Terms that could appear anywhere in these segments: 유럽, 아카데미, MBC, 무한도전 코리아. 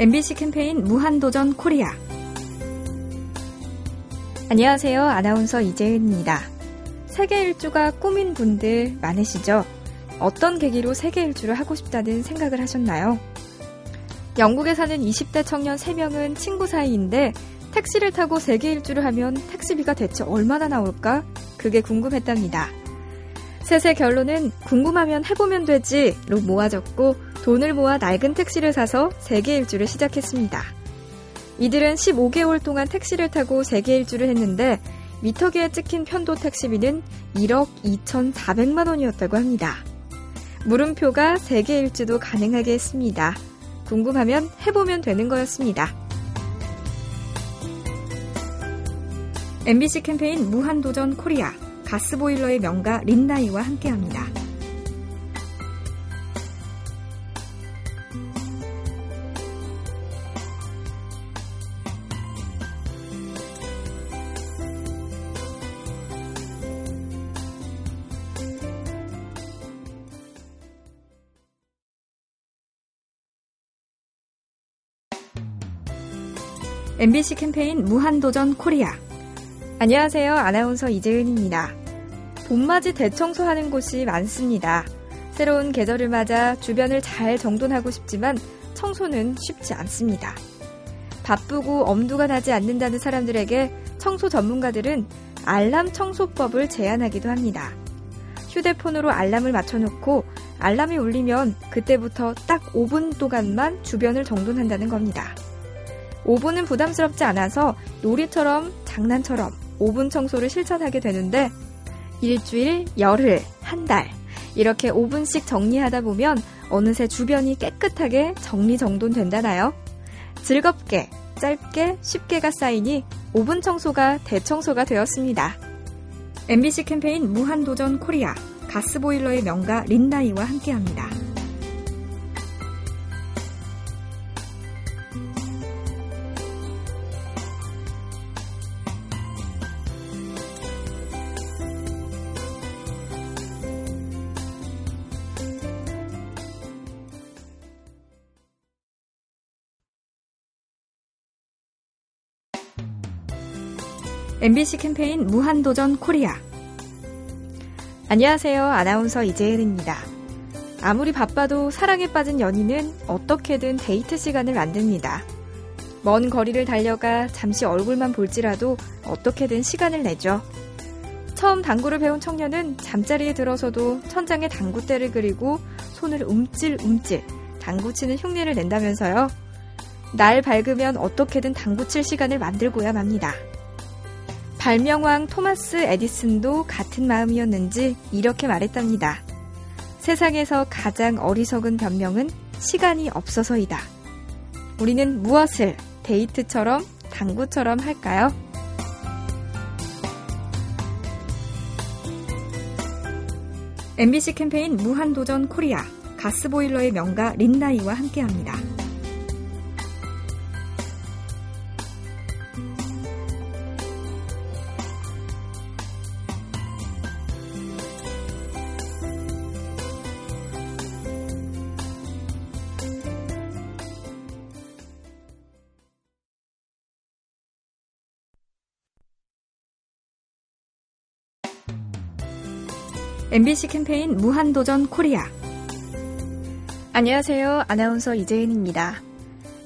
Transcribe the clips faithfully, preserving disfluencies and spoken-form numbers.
엠비씨 캠페인 무한도전 코리아. 안녕하세요. 아나운서 이재은입니다. 세계 일주가 꿈인 분들 많으시죠? 어떤 계기로 세계 일주를 하고 싶다는 생각을 하셨나요? 영국에 사는 이십 대 청년 세 명은 친구 사이인데 택시를 타고 세계 일주를 하면 택시비가 대체 얼마나 나올까? 그게 궁금했답니다. 셋의 결론은 궁금하면 해보면 되지로 모아졌고 돈을 모아 낡은 택시를 사서 세계 일주를 시작했습니다. 이들은 십오 개월 동안 택시를 타고 세계 일주를 했는데 미터기에 찍힌 편도 택시비는 일억 이천사백만 원이었다고 합니다. 물음표가 세계 일주도 가능하게 했습니다. 궁금하면 해보면 되는 거였습니다. 엠비씨 캠페인 무한도전 코리아, 가스보일러의 명가 린나이와 함께합니다. 엠비씨 캠페인 무한도전 코리아. 안녕하세요. 아나운서 이재은입니다. 봄맞이 대청소하는 곳이 많습니다. 새로운 계절을 맞아 주변을 잘 정돈하고 싶지만 청소는 쉽지 않습니다. 바쁘고 엄두가 나지 않는다는 사람들에게 청소 전문가들은 알람 청소법을 제안하기도 합니다. 휴대폰으로 알람을 맞춰놓고 알람이 울리면 그때부터 딱 오 분 동안만 주변을 정돈한다는 겁니다. 오 분은 부담스럽지 않아서 놀이처럼 장난처럼 오 분 청소를 실천하게 되는데 일주일, 열흘, 한 달 이렇게 오 분씩 정리하다 보면 어느새 주변이 깨끗하게 정리정돈된다나요? 즐겁게, 짧게, 쉽게가 쌓이니 오 분 청소가 대청소가 되었습니다. 엠비씨 캠페인 무한도전 코리아, 가스보일러의 명가 린나이와 함께합니다. 엠비씨 캠페인 무한도전 코리아. 안녕하세요. 아나운서 이재은입니다. 아무리 바빠도 사랑에 빠진 연인은 어떻게든 데이트 시간을 만듭니다. 먼 거리를 달려가 잠시 얼굴만 볼지라도 어떻게든 시간을 내죠. 처음 당구를 배운 청년은 잠자리에 들어서도 천장에 당구대를 그리고 손을 움찔움찔 당구치는 흉내를 낸다면서요. 날 밝으면 어떻게든 당구칠 시간을 만들고야 맙니다. 발명왕 토마스 에디슨도 같은 마음이었는지 이렇게 말했답니다. 세상에서 가장 어리석은 변명은 시간이 없어서이다. 우리는 무엇을 데이트처럼, 당구처럼 할까요? 엠비씨 캠페인 무한도전 코리아, 가스보일러의 명가 린나이와 함께합니다. 엠비씨 캠페인 무한도전 코리아. 안녕하세요. 아나운서 이재은입니다.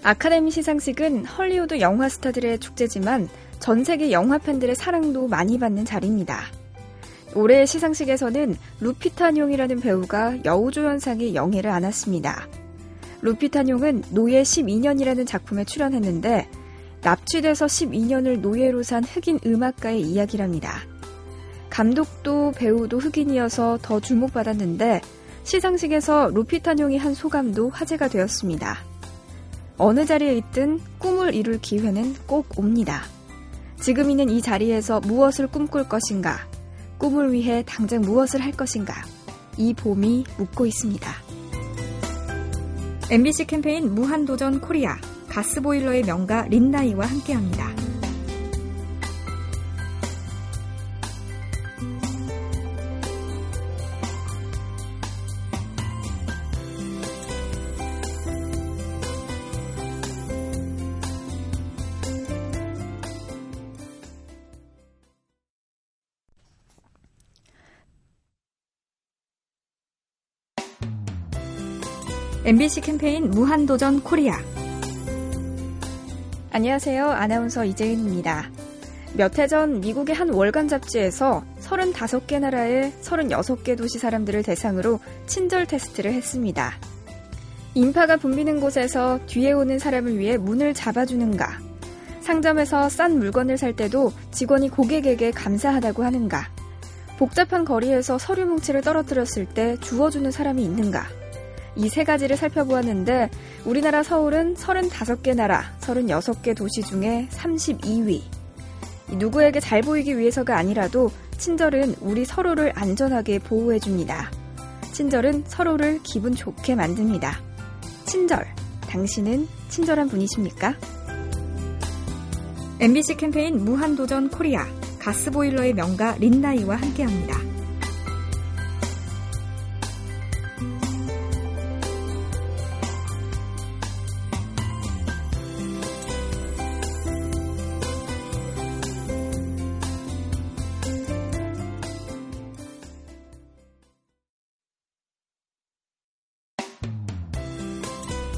아카데미 시상식은 헐리우드 영화 스타들의 축제지만 전 세계 영화 팬들의 사랑도 많이 받는 자리입니다. 올해의 시상식에서는 루피탄용이라는 배우가 여우조연상의 영예를 안았습니다. 루피탄용은 노예 십이 년이라는 작품에 출연했는데 납치돼서 십이 년을 노예로 산 흑인 음악가의 이야기랍니다. 감독도 배우도 흑인이어서 더 주목받았는데 시상식에서 루피탄용이 한 소감도 화제가 되었습니다. 어느 자리에 있든 꿈을 이룰 기회는 꼭 옵니다. 지금 있는 이 자리에서 무엇을 꿈꿀 것인가? 꿈을 위해 당장 무엇을 할 것인가? 이 봄이 묻고 있습니다. 엠비씨 캠페인 무한도전 코리아, 가스보일러의 명가 린나이와 함께합니다. 엠비씨 캠페인 무한도전 코리아. 안녕하세요. 아나운서 이재은입니다. 몇 해 전 미국의 한 월간 잡지에서 서른다섯 개 나라의 서른여섯 개 도시 사람들을 대상으로 친절 테스트를 했습니다. 인파가 붐비는 곳에서 뒤에 오는 사람을 위해 문을 잡아주는가? 상점에서 싼 물건을 살 때도 직원이 고객에게 감사하다고 하는가? 복잡한 거리에서 서류 뭉치를 떨어뜨렸을 때 주워주는 사람이 있는가? 이 세 가지를 살펴보았는데 우리나라 서울은 서른다섯 개 나라, 서른여섯 개 도시 중에 삼십이 위. 누구에게 잘 보이기 위해서가 아니라도 친절은 우리 서로를 안전하게 보호해줍니다. 친절은 서로를 기분 좋게 만듭니다. 친절, 당신은 친절한 분이십니까? 엠비씨 캠페인 무한도전 코리아, 가스보일러의 명가 린나이와 함께합니다.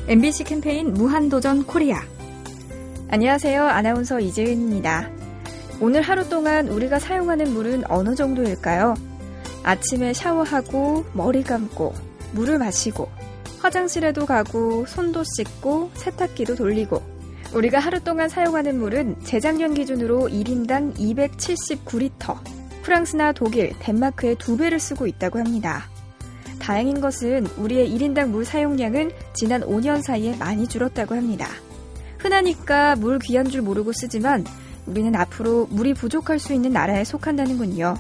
엠비씨 캠페인 무한도전 코리아. 안녕하세요. 아나운서 이재은입니다. 오늘 하루 동안 우리가 사용하는 물은 어느 정도일까요? 아침에 샤워하고, 머리 감고, 물을 마시고, 화장실에도 가고, 손도 씻고, 세탁기도 돌리고. 우리가 하루 동안 사용하는 물은 재작년 기준으로 일 인당 이백칠십구 리터, 프랑스나 독일, 덴마크의 두 배를 쓰고 있다고 합니다. 다행인 것은 우리의 일 인당 물 사용량은 지난 오 년 사이에 많이 줄었다고 합니다. 흔하니까 물 귀한 줄 모르고 쓰지만 우리는 앞으로 물이 부족할 수 있는 나라에 속한다는군요.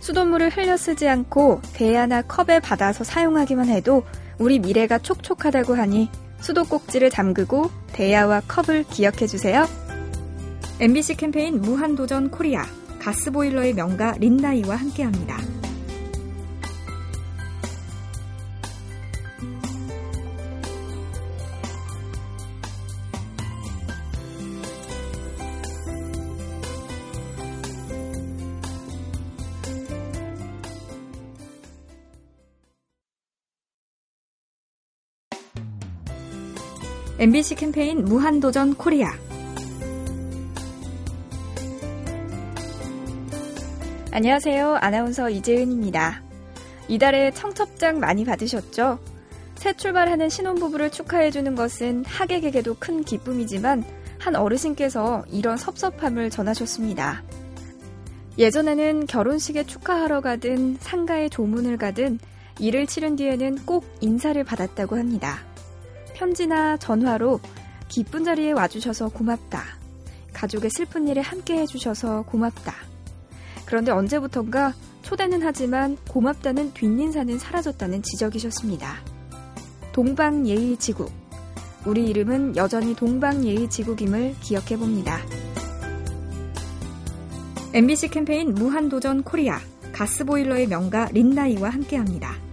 수돗물을 흘려 쓰지 않고 대야나 컵에 받아서 사용하기만 해도 우리 미래가 촉촉하다고 하니 수도꼭지를 잠그고 대야와 컵을 기억해주세요. 엠비씨 캠페인 무한도전 코리아, 가스보일러의 명가 린나이와 함께합니다. 엠비씨 캠페인 무한도전 코리아. 안녕하세요. 아나운서 이재은입니다. 이달에 청첩장 많이 받으셨죠? 새 출발하는 신혼부부를 축하해주는 것은 하객에게도 큰 기쁨이지만 한 어르신께서 이런 섭섭함을 전하셨습니다. 예전에는 결혼식에 축하하러 가든 상가에 조문을 가든 일을 치른 뒤에는 꼭 인사를 받았다고 합니다. 편지나 전화로 기쁜 자리에 와주셔서 고맙다. 가족의 슬픈 일에 함께 해주셔서 고맙다. 그런데 언제부턴가 초대는 하지만 고맙다는 뒷인사는 사라졌다는 지적이셨습니다. 동방예의지국. 우리 이름은 여전히 동방예의지국임을 기억해봅니다. 엠비씨 캠페인 무한도전 코리아, 가스보일러의 명가 린나이와 함께합니다.